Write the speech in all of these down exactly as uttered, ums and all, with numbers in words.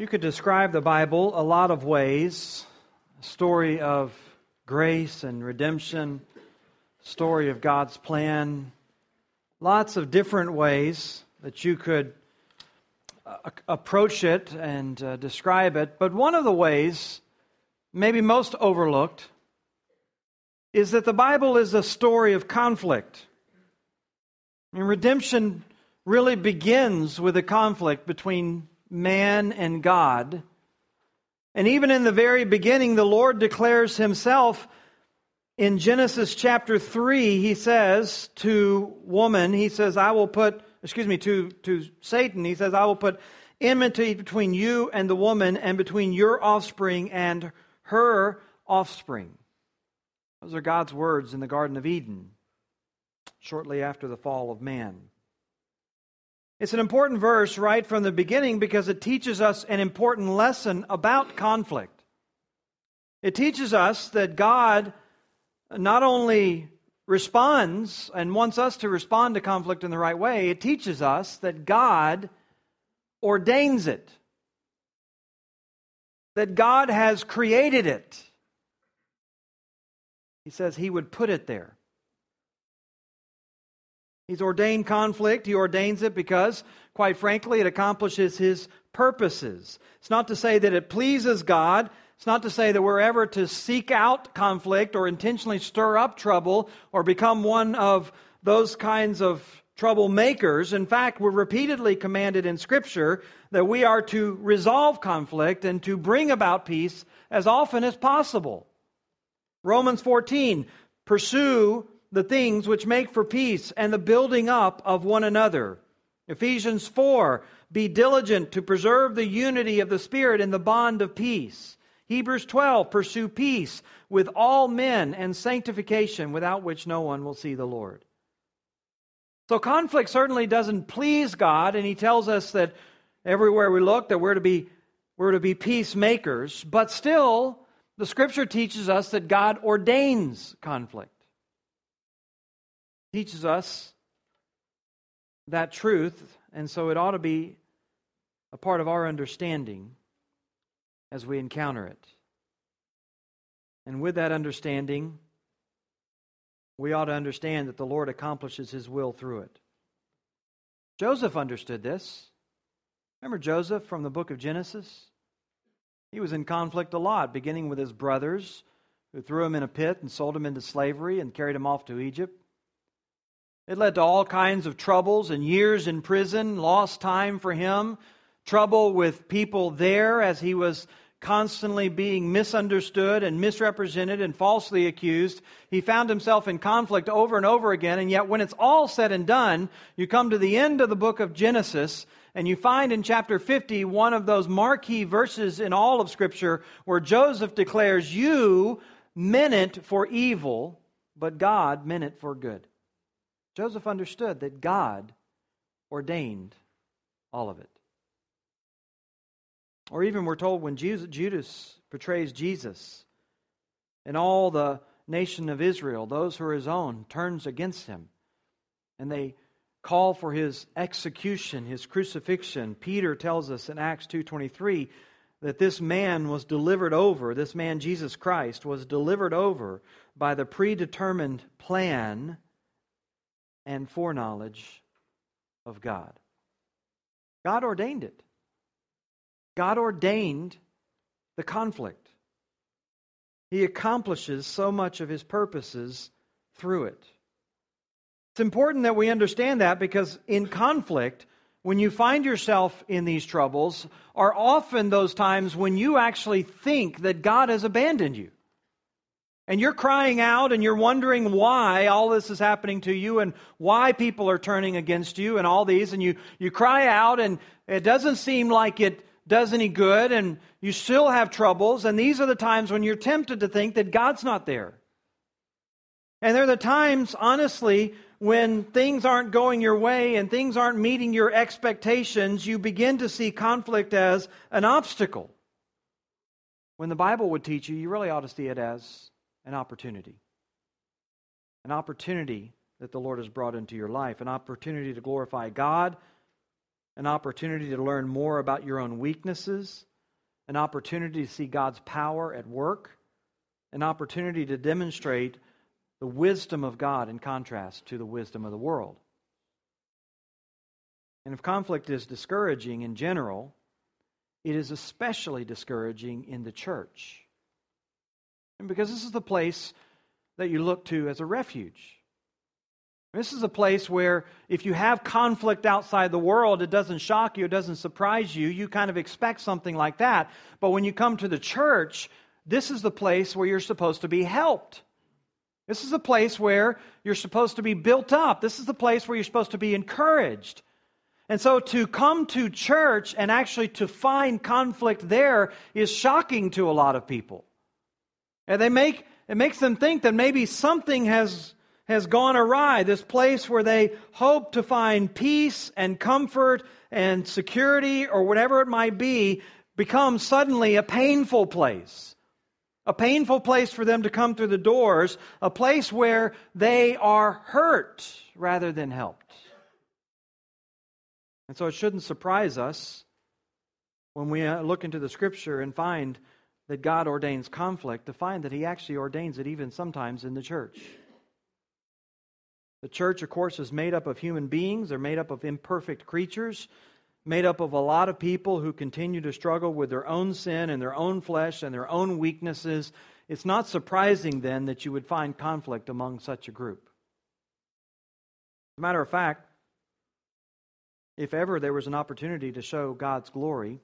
You could describe the Bible a lot of ways. A story of grace and redemption, story of God's plan. Lots of different ways that you could uh, approach it and uh, describe it. But one of the ways, maybe most overlooked, is that the Bible is a story of conflict. I mean, redemption really begins with a conflict between man and God. And even in the very beginning, the Lord declares himself. In Genesis chapter three, he says to woman, he says, I will put, excuse me, to, to Satan, he says, I will put enmity between you and the woman and between your offspring and her offspring. Those are God's words in the Garden of Eden, shortly after the fall of man. It's an important verse right from the beginning because it teaches us an important lesson about conflict. It teaches us that God not only responds and wants us to respond to conflict in the right way, it teaches us that God ordains it, that God has created it. He says he would put it there. He's ordained conflict. He ordains it because, quite frankly, it accomplishes his purposes. It's not to say that it pleases God. It's not to say that we're ever to seek out conflict or intentionally stir up trouble or become one of those kinds of troublemakers. In fact, we're repeatedly commanded in Scripture that we are to resolve conflict and to bring about peace as often as possible. Romans fourteen, pursue the things which make for peace and the building up of one another. Ephesians four, be diligent to preserve the unity of the Spirit in the bond of peace. Hebrews twelve, pursue peace with all men and sanctification, without which no one will see the Lord. So conflict certainly doesn't please God, and he tells us that everywhere we look that we're to be we're to be peacemakers, but still the Scripture teaches us that God ordains conflict. Teaches us that truth, and so it ought to be a part of our understanding as we encounter it. And with that understanding, we ought to understand that the Lord accomplishes his will through it. Joseph understood this. Remember Joseph from the book of Genesis? He was in conflict a lot, beginning with his brothers, who threw him in a pit and sold him into slavery and carried him off to Egypt. It led to all kinds of troubles and years in prison, lost time for him, trouble with people there as he was constantly being misunderstood and misrepresented and falsely accused. He found himself in conflict over and over again, and yet when it's all said and done, you come to the end of the book of Genesis, and you find in chapter fifty one of those marquee verses in all of Scripture where Joseph declares, you meant it for evil, but God meant it for good. Joseph understood that God ordained all of it. Or even we're told when Judas betrays Jesus and all the nation of Israel, those who are his own, turns against him. And they call for his execution, his crucifixion. Peter tells us in Acts two twenty-three that this man was delivered over, this man Jesus Christ was delivered over by the predetermined plan and foreknowledge of God. God ordained it. God ordained the conflict. He accomplishes so much of his purposes through it. It's important that we understand that because in conflict, when you find yourself in these troubles, are often those times when you actually think that God has abandoned you. And you're crying out and you're wondering why all this is happening to you and why people are turning against you and all these. And you, you cry out and it doesn't seem like it does any good and you still have troubles. And these are the times when you're tempted to think that God's not there. And they're the times, honestly, when things aren't going your way and things aren't meeting your expectations, you begin to see conflict as an obstacle. When the Bible would teach you, you really ought to see it as an opportunity. An opportunity that the Lord has brought into your life. An opportunity to glorify God. An opportunity to learn more about your own weaknesses. an opportunity to see God's power at work, an opportunity to demonstrate the wisdom of God in contrast to the wisdom of the world. And if conflict is discouraging in general, it is especially discouraging in the church. And because this is the place that you look to as a refuge. This is a place where if you have conflict outside the world, it doesn't shock you, it doesn't surprise you. You kind of expect something like that. But when you come to the church, this is the place where you're supposed to be helped. This is the place where you're supposed to be built up. This is the place where you're supposed to be encouraged. And so to come to church and actually to find conflict there is shocking to a lot of people. And they make it makes them think that maybe something has, has gone awry. This place where they hope to find peace and comfort and security or whatever it might be becomes suddenly a painful place. A painful place for them to come through the doors. A place where they are hurt rather than helped. And so it shouldn't surprise us when we look into the Scripture and find that God ordains conflict, to find that He actually ordains it even sometimes in the church. The church, of course, is made up of human beings. They're made up of imperfect creatures, made up of a lot of people who continue to struggle with their own sin and their own flesh and their own weaknesses. It's not surprising then that you would find conflict among such a group. As a matter of fact, if ever there was an opportunity to show God's glory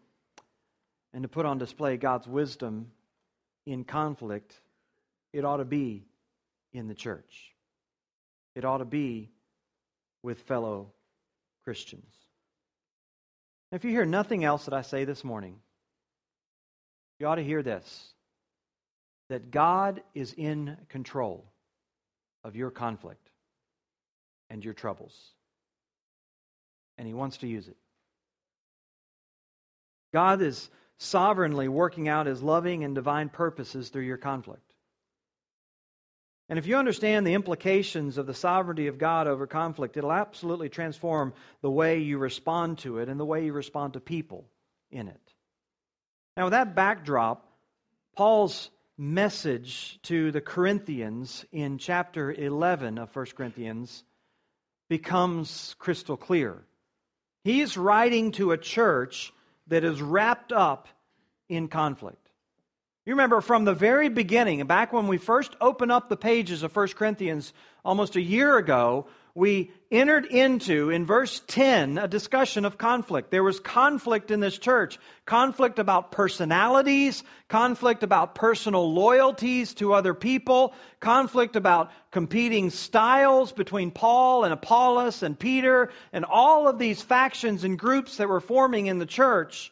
and to put on display God's wisdom in conflict, it ought to be in the church. It ought to be with fellow Christians. If you hear nothing else that I say this morning, you ought to hear this, that God is in control of your conflict and your troubles. And He wants to use it. God is sovereignly working out His loving and divine purposes through your conflict. And if you understand the implications of the sovereignty of God over conflict, it'll absolutely transform the way you respond to it and the way you respond to people in it. Now, with that backdrop, Paul's message to the Corinthians in chapter eleven of First Corinthians becomes crystal clear. He's writing to a church that is wrapped up in conflict. You remember from the very beginning, back when we first opened up the pages of First Corinthians almost a year ago, we entered into, in verse ten, a discussion of conflict. There was conflict in this church. Conflict about personalities, conflict about personal loyalties to other people, conflict about competing styles between Paul and Apollos and Peter, and all of these factions and groups that were forming in the church.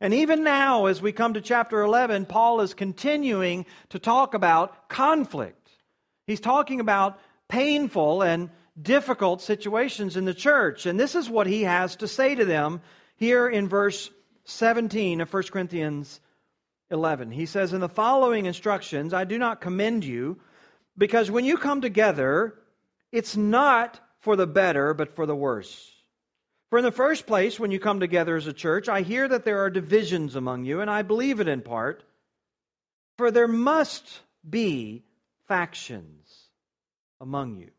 And even now, as we come to chapter eleven, Paul is continuing to talk about conflict. He's talking about painful and difficult situations in the church. And this is what he has to say to them here in verse seventeen of First Corinthians eleven. He says, "In the following instructions, I do not commend you, because when you come together, it's not for the better, but for the worse. For in the first place, when you come together as a church, I hear that there are divisions among you, and I believe it in part. For there must be factions among you,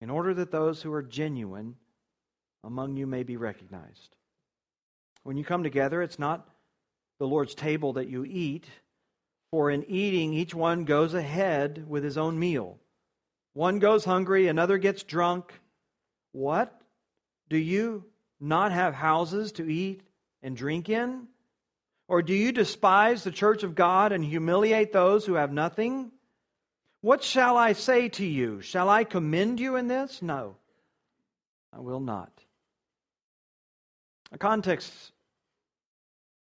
in order that those who are genuine among you may be recognized. When you come together, it's not the Lord's table that you eat, for in eating, each one goes ahead with his own meal. One goes hungry, another gets drunk. What? Do you not have houses to eat and drink in? Or do you despise the church of God and humiliate those who have nothing? What shall I say to you? Shall I commend you in this? No, I will not." A context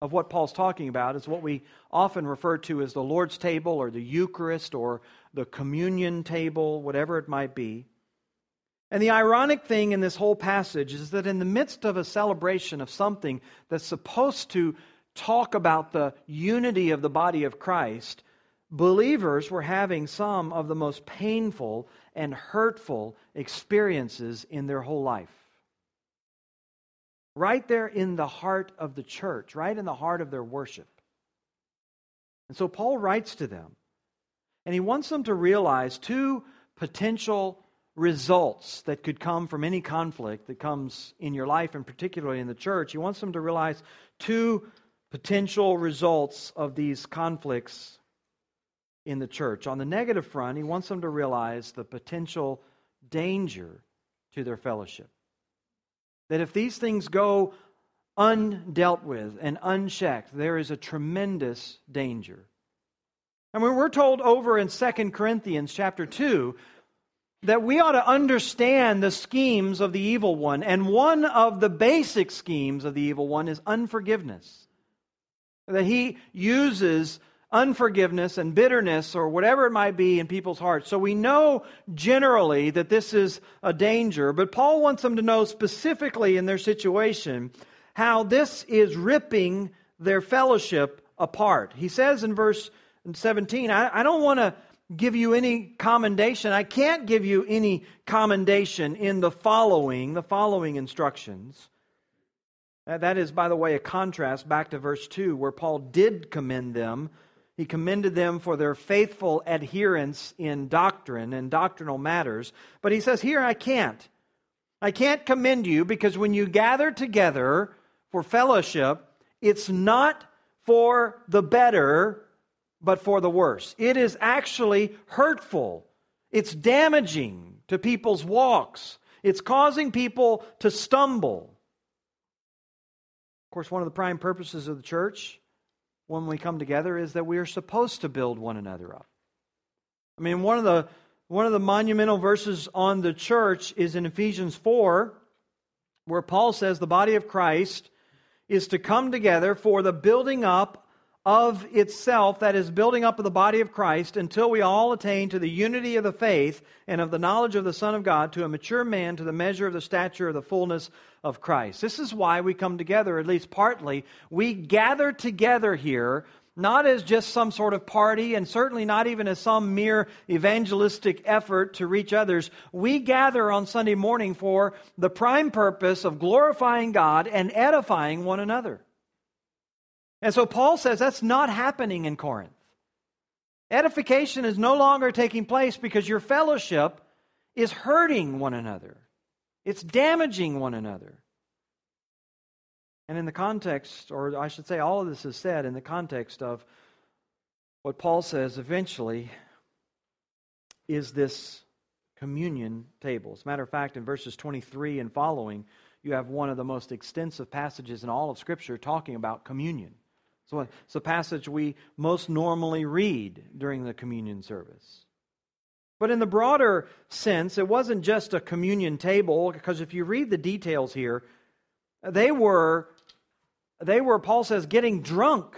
of what Paul's talking about is what we often refer to as the Lord's table or the Eucharist or the communion table, whatever it might be. And the ironic thing in this whole passage is that in the midst of a celebration of something that's supposed to talk about the unity of the body of Christ, believers were having some of the most painful and hurtful experiences in their whole life. Right there in the heart of the church, right in the heart of their worship. And so Paul writes to them, and he wants them to realize two potential results that could come from any conflict that comes in your life, and particularly in the church. He wants them to realize two potential results of these conflicts in the church. On the negative front, he wants them to realize the potential danger to their fellowship. That if these things go undealt with and unchecked, there is a tremendous danger. And when we're told over in Second Corinthians chapter two that we ought to understand the schemes of the evil one, and one of the basic schemes of the evil one is unforgiveness. That he uses unforgiveness and bitterness or whatever it might be in people's hearts. So we know generally that this is a danger, but Paul wants them to know specifically in their situation how this is ripping their fellowship apart. He says in verse seventeen, I, I don't want to give you any commendation. I can't give you any commendation in the following, the following instructions. That is, by the way, a contrast back to verse two where Paul did commend them. He commended them for their faithful adherence in doctrine and doctrinal matters. But he says, here I can't. I can't commend you because when you gather together for fellowship, it's not for the better, but for the worse. It is actually hurtful. It's damaging to people's walks. It's causing people to stumble. Of course, one of the prime purposes of the church when we come together is that we are supposed to build one another up. I mean, one of the one of the monumental verses on the church is in Ephesians four, where Paul says the body of Christ is to come together for the building up of itself, that is, building up of the body of Christ, until we all attain to the unity of the faith and of the knowledge of the Son of God, to a mature man, to the measure of the stature of the fullness of Christ. This is why we come together, at least partly. We gather together here, not as just some sort of party, and certainly not even as some mere evangelistic effort to reach others. We gather on Sunday morning for the prime purpose of glorifying God and edifying one another. And so Paul says that's not happening in Corinth. Edification is no longer taking place because your fellowship is hurting one another. It's damaging one another. And in the context, or I should say all of this is said in the context of what Paul says eventually is this communion table. As a matter of fact, in verses twenty-three and following, you have one of the most extensive passages in all of Scripture talking about communion. So it's a passage we most normally read during the communion service. But in the broader sense, it wasn't just a communion table, because if you read the details here, they were, they were, Paul says, getting drunk.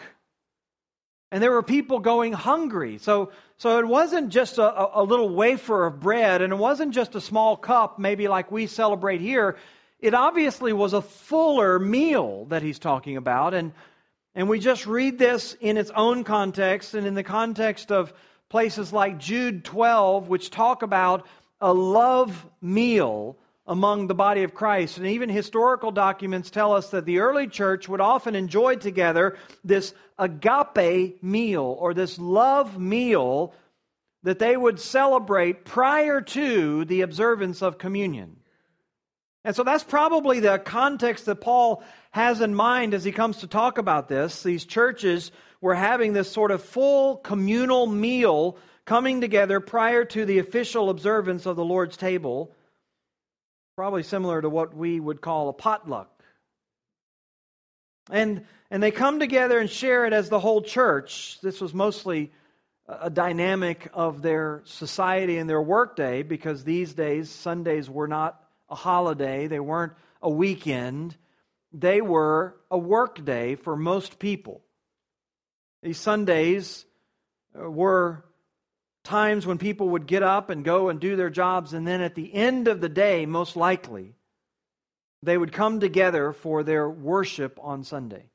And there were people going hungry. So, so it wasn't just a, a little wafer of bread, and it wasn't just a small cup, maybe like we celebrate here. It obviously was a fuller meal that he's talking about, and and we just read this in its own context and in the context of places like Jude twelve, which talk about a love meal among the body of Christ. And even historical documents tell us that the early church would often enjoy together this agape meal or this love meal that they would celebrate prior to the observance of communion. And so that's probably the context that Paul has in mind as he comes to talk about this. These churches were having this sort of full communal meal coming together prior to the official observance of the Lord's table. Probably similar to what we would call a potluck. And, and they come together and share it as the whole church. This was mostly a dynamic of their society and their workday, because these days, Sundays were not a holiday, they weren't a weekend, they were a work day for most people. These Sundays were times when people would get up and go and do their jobs, and then at the end of the day, most likely, they would come together for their worship on Sunday.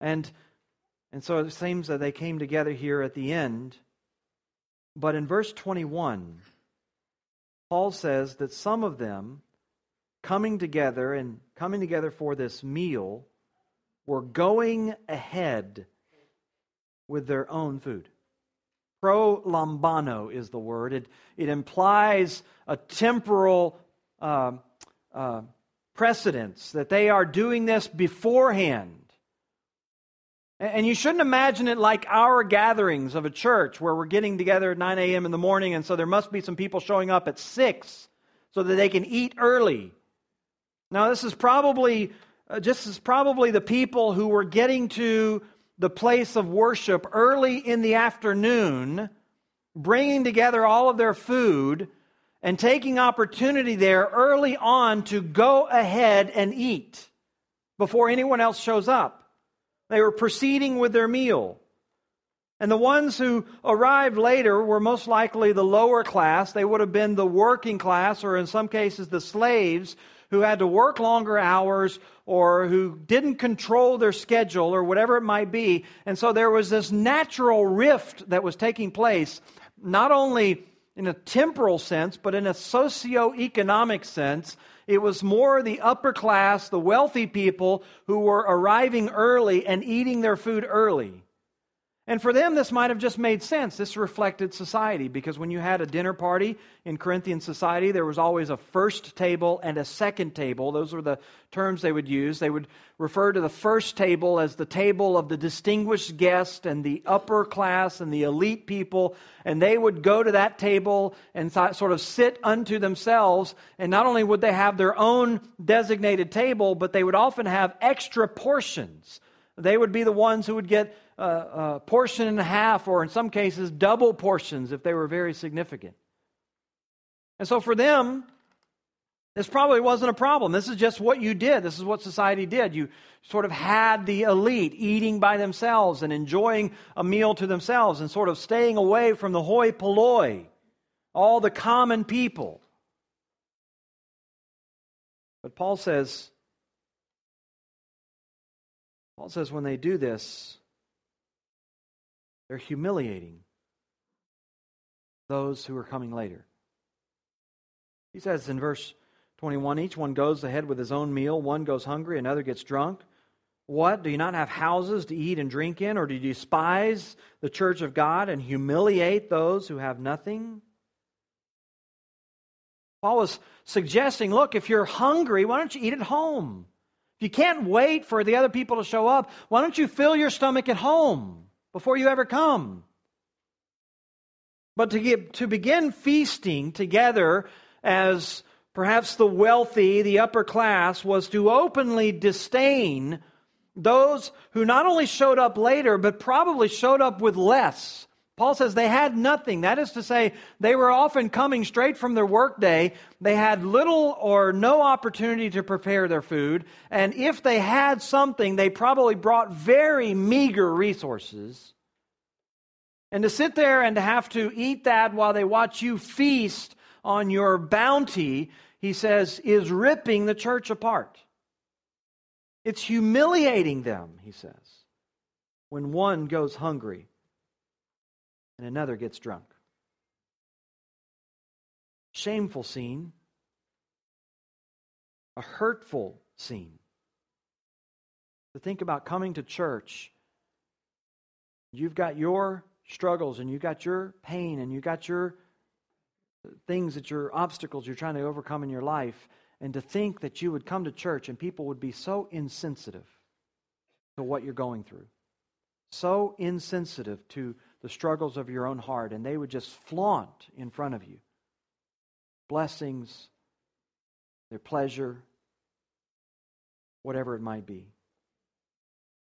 And, and so it seems that they came together here at the end, but in verse twenty-one, Paul says that some of them coming together and coming together for this meal were going ahead with their own food. Prolambano is the word. It, it implies a temporal uh, uh, precedence, that they are doing this beforehand. And you shouldn't imagine it like our gatherings of a church where we're getting together at nine a.m. in the morning, and so there must be some people showing up at six so that they can eat early. Now, this is probably uh, just is probably the people who were getting to the place of worship early in the afternoon, bringing together all of their food and taking opportunity there early on to go ahead and eat before anyone else shows up. They were proceeding with their meal. And the ones who arrived later were most likely the lower class. They would have been the working class, or in some cases the slaves who had to work longer hours or who didn't control their schedule or whatever it might be. And so there was this natural rift that was taking place, not only in a temporal sense, but in a socioeconomic sense. It was more the upper class, the wealthy people who were arriving early and eating their food early. And for them, this might have just made sense. This reflected society, because when you had a dinner party in Corinthian society, there was always a first table and a second table. Those were the terms they would use. They would refer to the first table as the table of the distinguished guest and the upper class and the elite people. And they would go to that table and th- sort of sit unto themselves. And not only would they have their own designated table, but they would often have extra portions. They would be the ones who would get a, a portion and a half, or in some cases, double portions if they were very significant. And so for them, this probably wasn't a problem. This is just what you did. This is what society did. You sort of had the elite eating by themselves and enjoying a meal to themselves and sort of staying away from the hoi polloi, all the common people. But Paul says, Paul says when they do this, they're humiliating those who are coming later. He says in verse twenty-one, each one goes ahead with his own meal. One goes hungry, another gets drunk. What? Do you not have houses to eat and drink in? Or do you despise the church of God and humiliate those who have nothing? Paul was suggesting, look, if you're hungry, why don't you eat at home? If you can't wait for the other people to show up, why don't you fill your stomach at home before you ever come? But to get, to begin feasting together as perhaps the wealthy, the upper class, was to openly disdain those who not only showed up later, but probably showed up with less. Paul says they had nothing. That is to say, they were often coming straight from their workday. They had little or no opportunity to prepare their food. And if they had something, they probably brought very meager resources. And to sit there and to have to eat that while they watch you feast on your bounty, he says, is ripping the church apart. It's humiliating them, he says, when one goes hungry and another gets drunk. Shameful scene. A hurtful scene. To think about coming to church, you've got your struggles and you've got your pain and you've got your things that your obstacles you're trying to overcome in your life, and to think that you would come to church and people would be so insensitive to what you're going through. So insensitive to the struggles of your own heart, and they would just flaunt in front of you blessings, their pleasure, whatever it might be.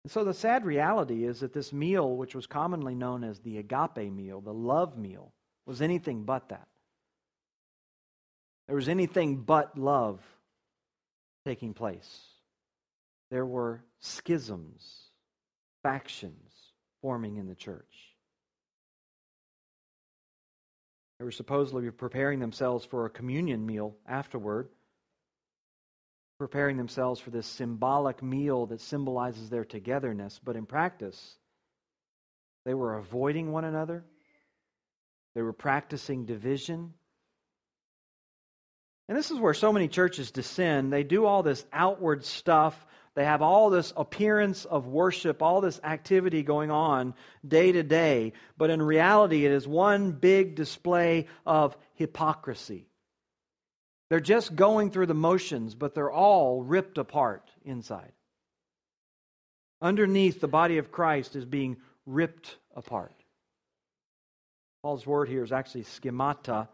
And so the sad reality is that this meal, which was commonly known as the agape meal, the love meal, was anything but that. There was anything but love taking place. There were schisms, factions forming in the church. They were supposedly preparing themselves for a communion meal afterward, preparing themselves for this symbolic meal that symbolizes their togetherness. But in practice, they were avoiding one another. They were practicing division. And this is where so many churches descend. They do all this outward stuff. They have all this appearance of worship, all this activity going on day to day. But in reality, it is one big display of hypocrisy. They're just going through the motions, but they're all ripped apart inside. Underneath, the body of Christ is being ripped apart. Paul's word here is actually schemata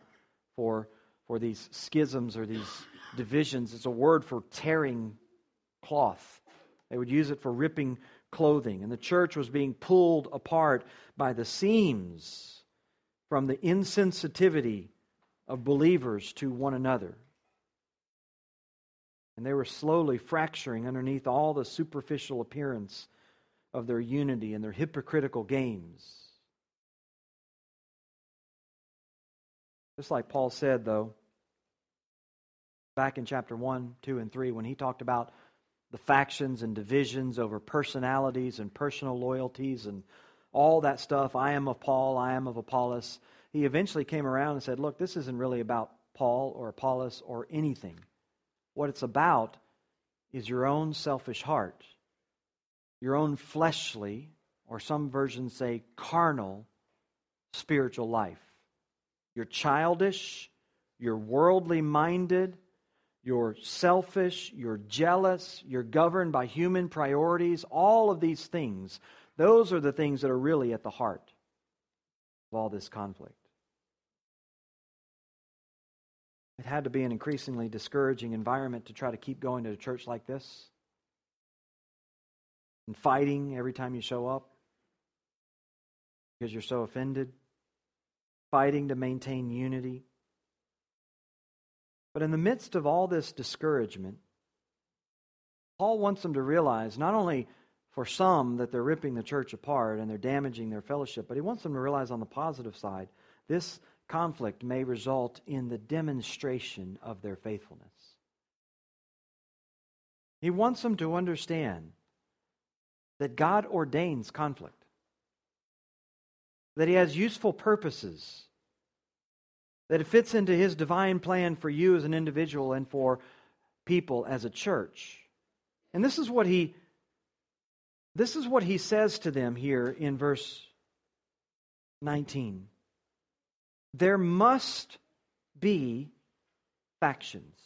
for, for these schisms or these divisions. It's a word for tearing cloth. They would use it for ripping clothing. And the church was being pulled apart by the seams from the insensitivity of believers to one another. And they were slowly fracturing underneath all the superficial appearance of their unity and their hypocritical games. Just like Paul said, though, back in chapter one, two, and three, when he talked about the factions and divisions over personalities and personal loyalties and all that stuff, I am of Paul, I am of Apollos, he eventually came around and said, look, this isn't really about Paul or Apollos or anything. What it's about is your own selfish heart, your own fleshly, or some versions say carnal, spiritual life. You're childish, you're worldly minded, you're selfish, you're jealous, you're governed by human priorities, all of these things. Those are the things that are really at the heart of all this conflict. It had to be an increasingly discouraging environment to try to keep going to a church like this and fighting every time you show up because you're so offended. Fighting to maintain unity. But in the midst of all this discouragement, Paul wants them to realize not only for some that they're ripping the church apart and they're damaging their fellowship, but he wants them to realize on the positive side, this conflict may result in the demonstration of their faithfulness. He wants them to understand that God ordains conflict. That He has useful purposes, that it fits into His divine plan for you as an individual and for people as a church. And this is what He, this is what He says to them here in verse nineteen. There must be factions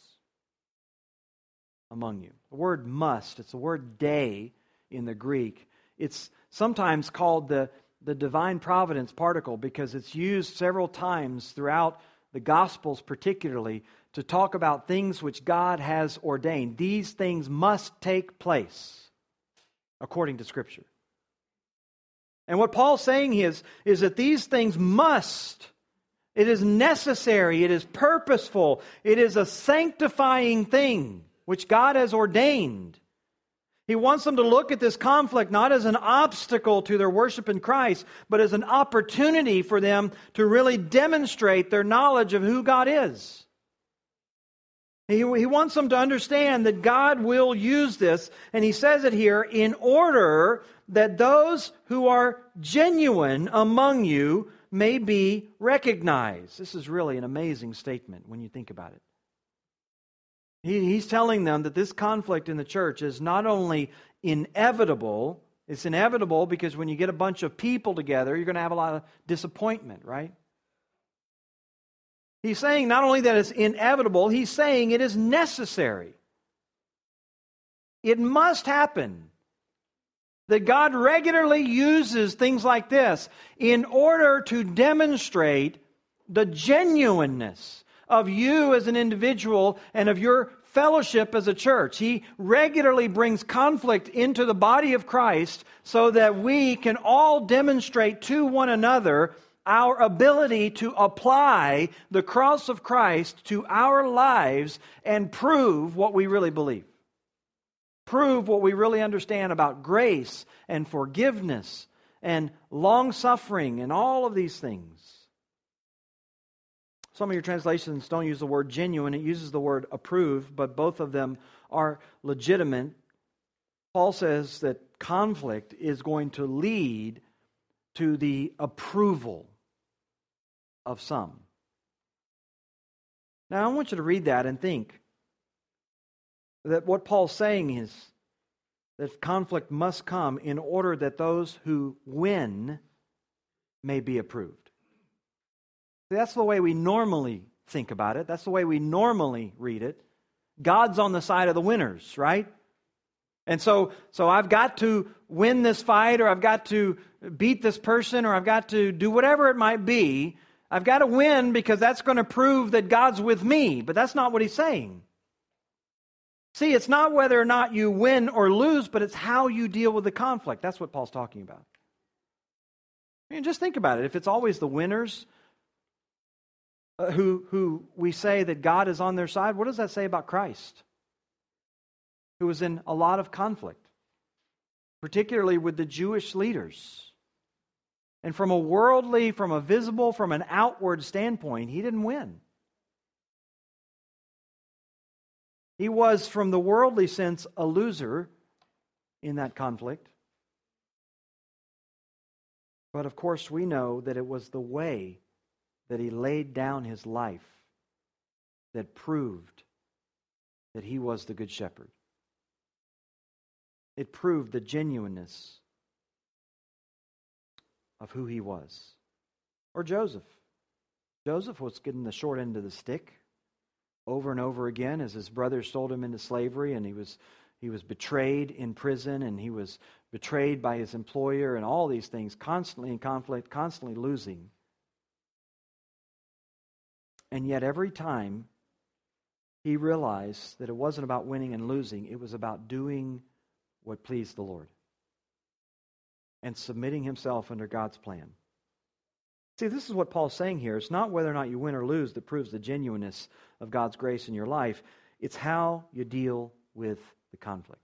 among you. The word must, it's the word de in the Greek. It's sometimes called the the divine providence particle because it's used several times throughout the Gospels particularly to talk about things which God has ordained. These things must take place according to Scripture. And what Paul's saying is, is that these things must. It is necessary. It is purposeful. It is a sanctifying thing which God has ordained. He wants them to look at this conflict not as an obstacle to their worship in Christ, but as an opportunity for them to really demonstrate their knowledge of who God is. He, he wants them to understand that God will use this, and he says it here, in order that those who are genuine among you may be recognized. This is really an amazing statement when you think about it. He's telling them that this conflict in the church is not only inevitable, it's inevitable because when you get a bunch of people together, you're going to have a lot of disappointment, right? He's saying not only that it's inevitable, he's saying it is necessary. It must happen. That God regularly uses things like this in order to demonstrate the genuineness of you as an individual and of your fellowship as a church. He regularly brings conflict into the body of Christ so that we can all demonstrate to one another our ability to apply the cross of Christ to our lives and prove what we really believe. Prove what we really understand about grace and forgiveness and long-suffering and all of these things. Some of your translations don't use the word genuine. It uses the word approved, but both of them are legitimate. Paul says that conflict is going to lead to the approval of some. Now, I want you to read that and think that what Paul's saying is that conflict must come in order that those who win may be approved. See, that's the way we normally think about it. That's the way we normally read it. God's on the side of the winners, right? And so, so I've got to win this fight, or I've got to beat this person, or I've got to do whatever it might be. I've got to win because that's going to prove that God's with me. But that's not what he's saying. See, it's not whether or not you win or lose, but it's how you deal with the conflict. That's what Paul's talking about. I mean, just think about it. If it's always the winners who, who we say that God is on their side, what does that say about Christ, who was in a lot of conflict, particularly with the Jewish leaders? And from a worldly, from a visible, from an outward standpoint, he didn't win. He was, from the worldly sense, a loser in that conflict. But of course, we know that it was the way that he laid down his life that proved that he was the Good Shepherd. It proved the genuineness of who he was. Or Joseph. Joseph was getting the short end of the stick over and over again as his brothers sold him into slavery, and he was he was betrayed in prison, and he was betrayed by his employer, and all these things, constantly in conflict, constantly losing. And yet every time he realized that it wasn't about winning and losing, it was about doing what pleased the Lord and submitting himself under God's plan. See, this is what Paul's saying here. It's not whether or not you win or lose that proves the genuineness of God's grace in your life. It's how you deal with the conflict.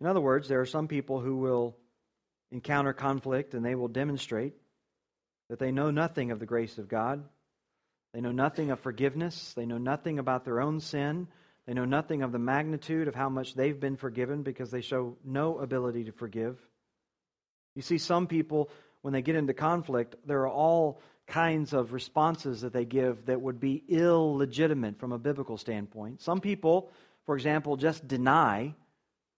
In other words, there are some people who will encounter conflict and they will demonstrate that they know nothing of the grace of God. They know nothing of forgiveness. They know nothing about their own sin. They know nothing of the magnitude of how much they've been forgiven because they show no ability to forgive. You see, some people, when they get into conflict, there are all kinds of responses that they give that would be illegitimate from a biblical standpoint. Some people, for example, just deny.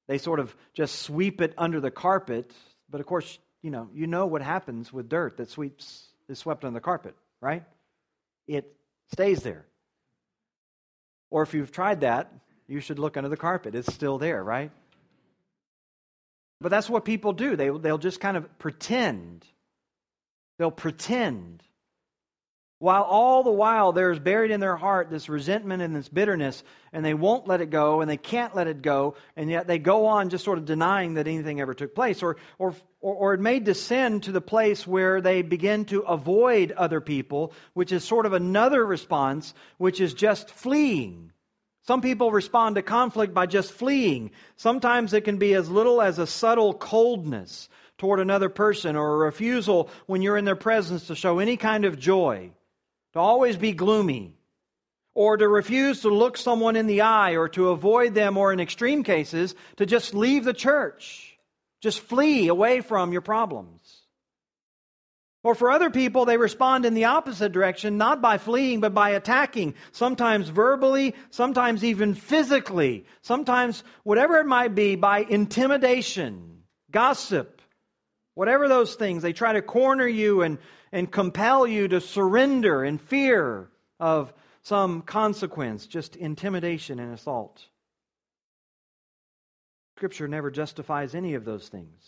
They sort of just sweep it under the carpet. But of course, you know, you know what happens with dirt that sweeps is swept under the carpet, right? It stays there. Or if you've tried that, you should look under the carpet. It's still there, right? But that's what people do. They, they'll just kind of pretend. They'll pretend. While all the while there's buried in their heart this resentment and this bitterness, and they won't let it go, and they can't let it go, and yet they go on just sort of denying that anything ever took place. Or, or, or, or it may descend to the place where they begin to avoid other people, which is sort of another response, which is just fleeing. Some people respond to conflict by just fleeing. Sometimes it can be as little as a subtle coldness toward another person, or a refusal when you're in their presence to show any kind of joy, to always be gloomy, or to refuse to look someone in the eye, or to avoid them, or in extreme cases, to just leave the church. Just flee away from your problems. Or for other people, they respond in the opposite direction, not by fleeing, but by attacking, sometimes verbally, sometimes even physically, sometimes whatever it might be, by intimidation, gossip, whatever those things. They try to corner you and and compel you to surrender in fear of some consequence, just intimidation and assault. Scripture never justifies any of those things.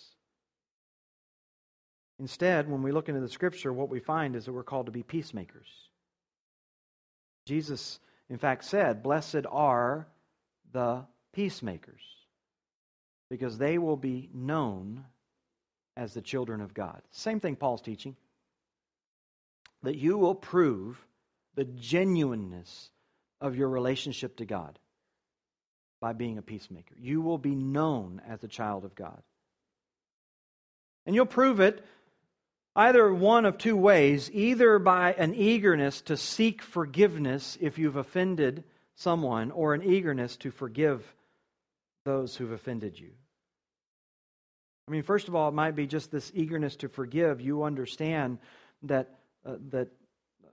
Instead, when we look into the Scripture, what we find is that we're called to be peacemakers. Jesus, in fact, said, "Blessed are the peacemakers, because they will be known as the children of God." Same thing Paul's teaching. That you will prove the genuineness of your relationship to God by being a peacemaker. You will be known as a child of God. And you'll prove it either one of two ways, either by an eagerness to seek forgiveness if you've offended someone, or an eagerness to forgive those who've offended you. I mean, first of all, it might be just this eagerness to forgive. You understand that Uh, that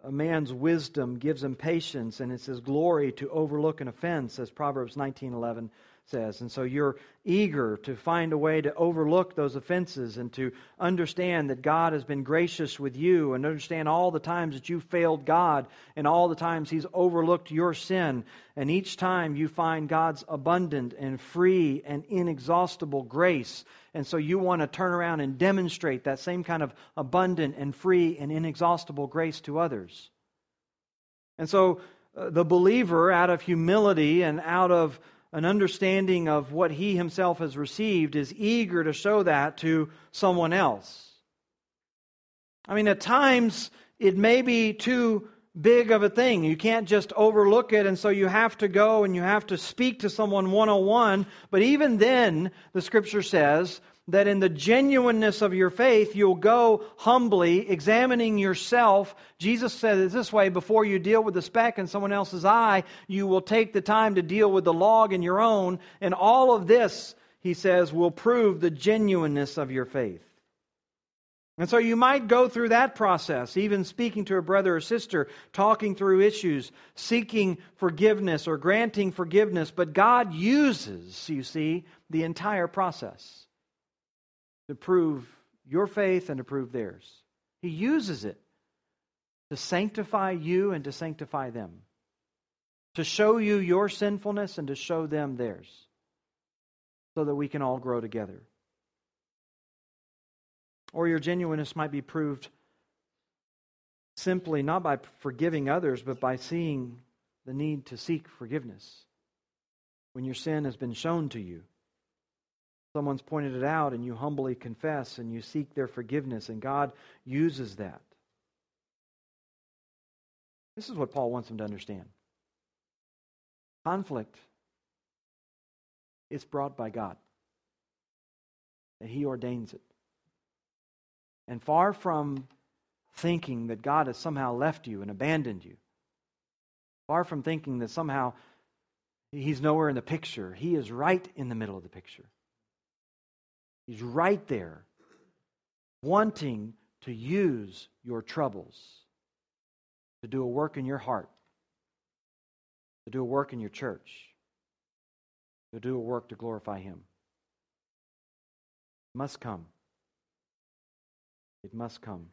a man's wisdom gives him patience, and it's his glory to overlook an offense, as Proverbs nineteen eleven says. And so you're eager to find a way to overlook those offenses and to understand that God has been gracious with you, and understand all the times that you failed God and all the times He's overlooked your sin. And each time you find God's abundant and free and inexhaustible grace. And so you want to turn around and demonstrate that same kind of abundant and free and inexhaustible grace to others. And so uh, the believer, out of humility and out of an understanding of what he himself has received, is eager to show that to someone else. I mean, at times it may be too big of a thing. You can't just overlook it, and so you have to go and you have to speak to someone one-on-one. But even then, the Scripture says that in the genuineness of your faith, you'll go humbly, examining yourself. Jesus said it this way: before you deal with the speck in someone else's eye, you will take the time to deal with the log in your own. And all of this, He says, will prove the genuineness of your faith. And so you might go through that process, even speaking to a brother or sister, talking through issues, seeking forgiveness or granting forgiveness. But God uses, you see, the entire process to prove your faith and to prove theirs. He uses it to sanctify you and to sanctify them, to show you your sinfulness and to show them theirs, so that we can all grow together. Or your genuineness might be proved simply not by forgiving others, but by seeing the need to seek forgiveness when your sin has been shown to you. Someone's pointed it out and you humbly confess and you seek their forgiveness, and God uses that. This is what Paul wants them to understand. Conflict is brought by God, and He ordains it. And far from thinking that God has somehow left you and abandoned you, far from thinking that somehow He's nowhere in the picture, He is right in the middle of the picture. He's right there, wanting to use your troubles to do a work in your heart, to do a work in your church, to do a work to glorify Him. It must come. It must come.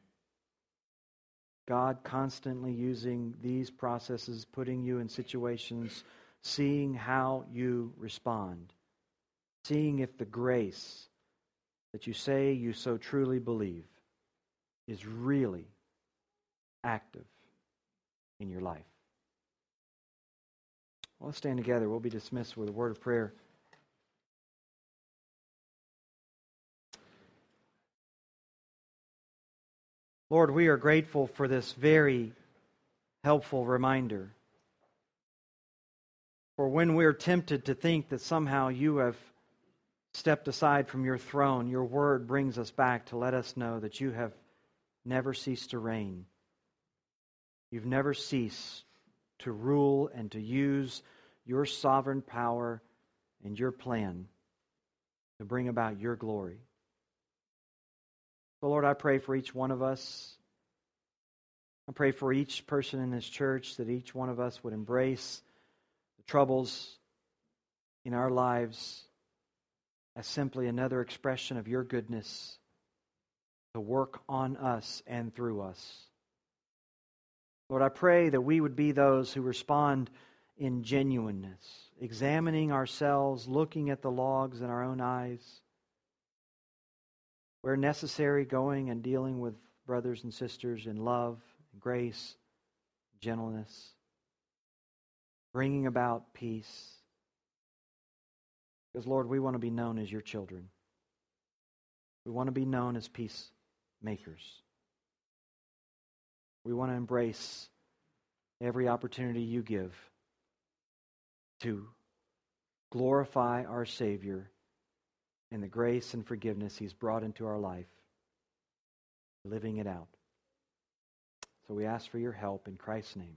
God constantly using these processes, putting you in situations, seeing how you respond, seeing if the grace that you say you so truly believe is really active in your life. Well, let's stand together. We'll be dismissed with a word of prayer. Lord, we are grateful for this very helpful reminder. For when we're tempted to think that somehow you have stepped aside from your throne, your word brings us back to let us know that you have never ceased to reign. You've never ceased to rule and to use your sovereign power and your plan to bring about your glory. So Lord, I pray for each one of us. I pray for each person in this church, that each one of us would embrace the troubles in our lives as simply another expression of your goodness to work on us and through us. Lord, I pray that we would be those who respond in genuineness, examining ourselves, looking at the logs in our own eyes. Where necessary, going and dealing with brothers and sisters in love, grace, gentleness, bringing about peace. Because, Lord, we want to be known as your children. We want to be known as peacemakers. We want to embrace every opportunity you give to glorify our Savior and the grace and forgiveness He's brought into our life, living it out. So we ask for your help in Christ's name.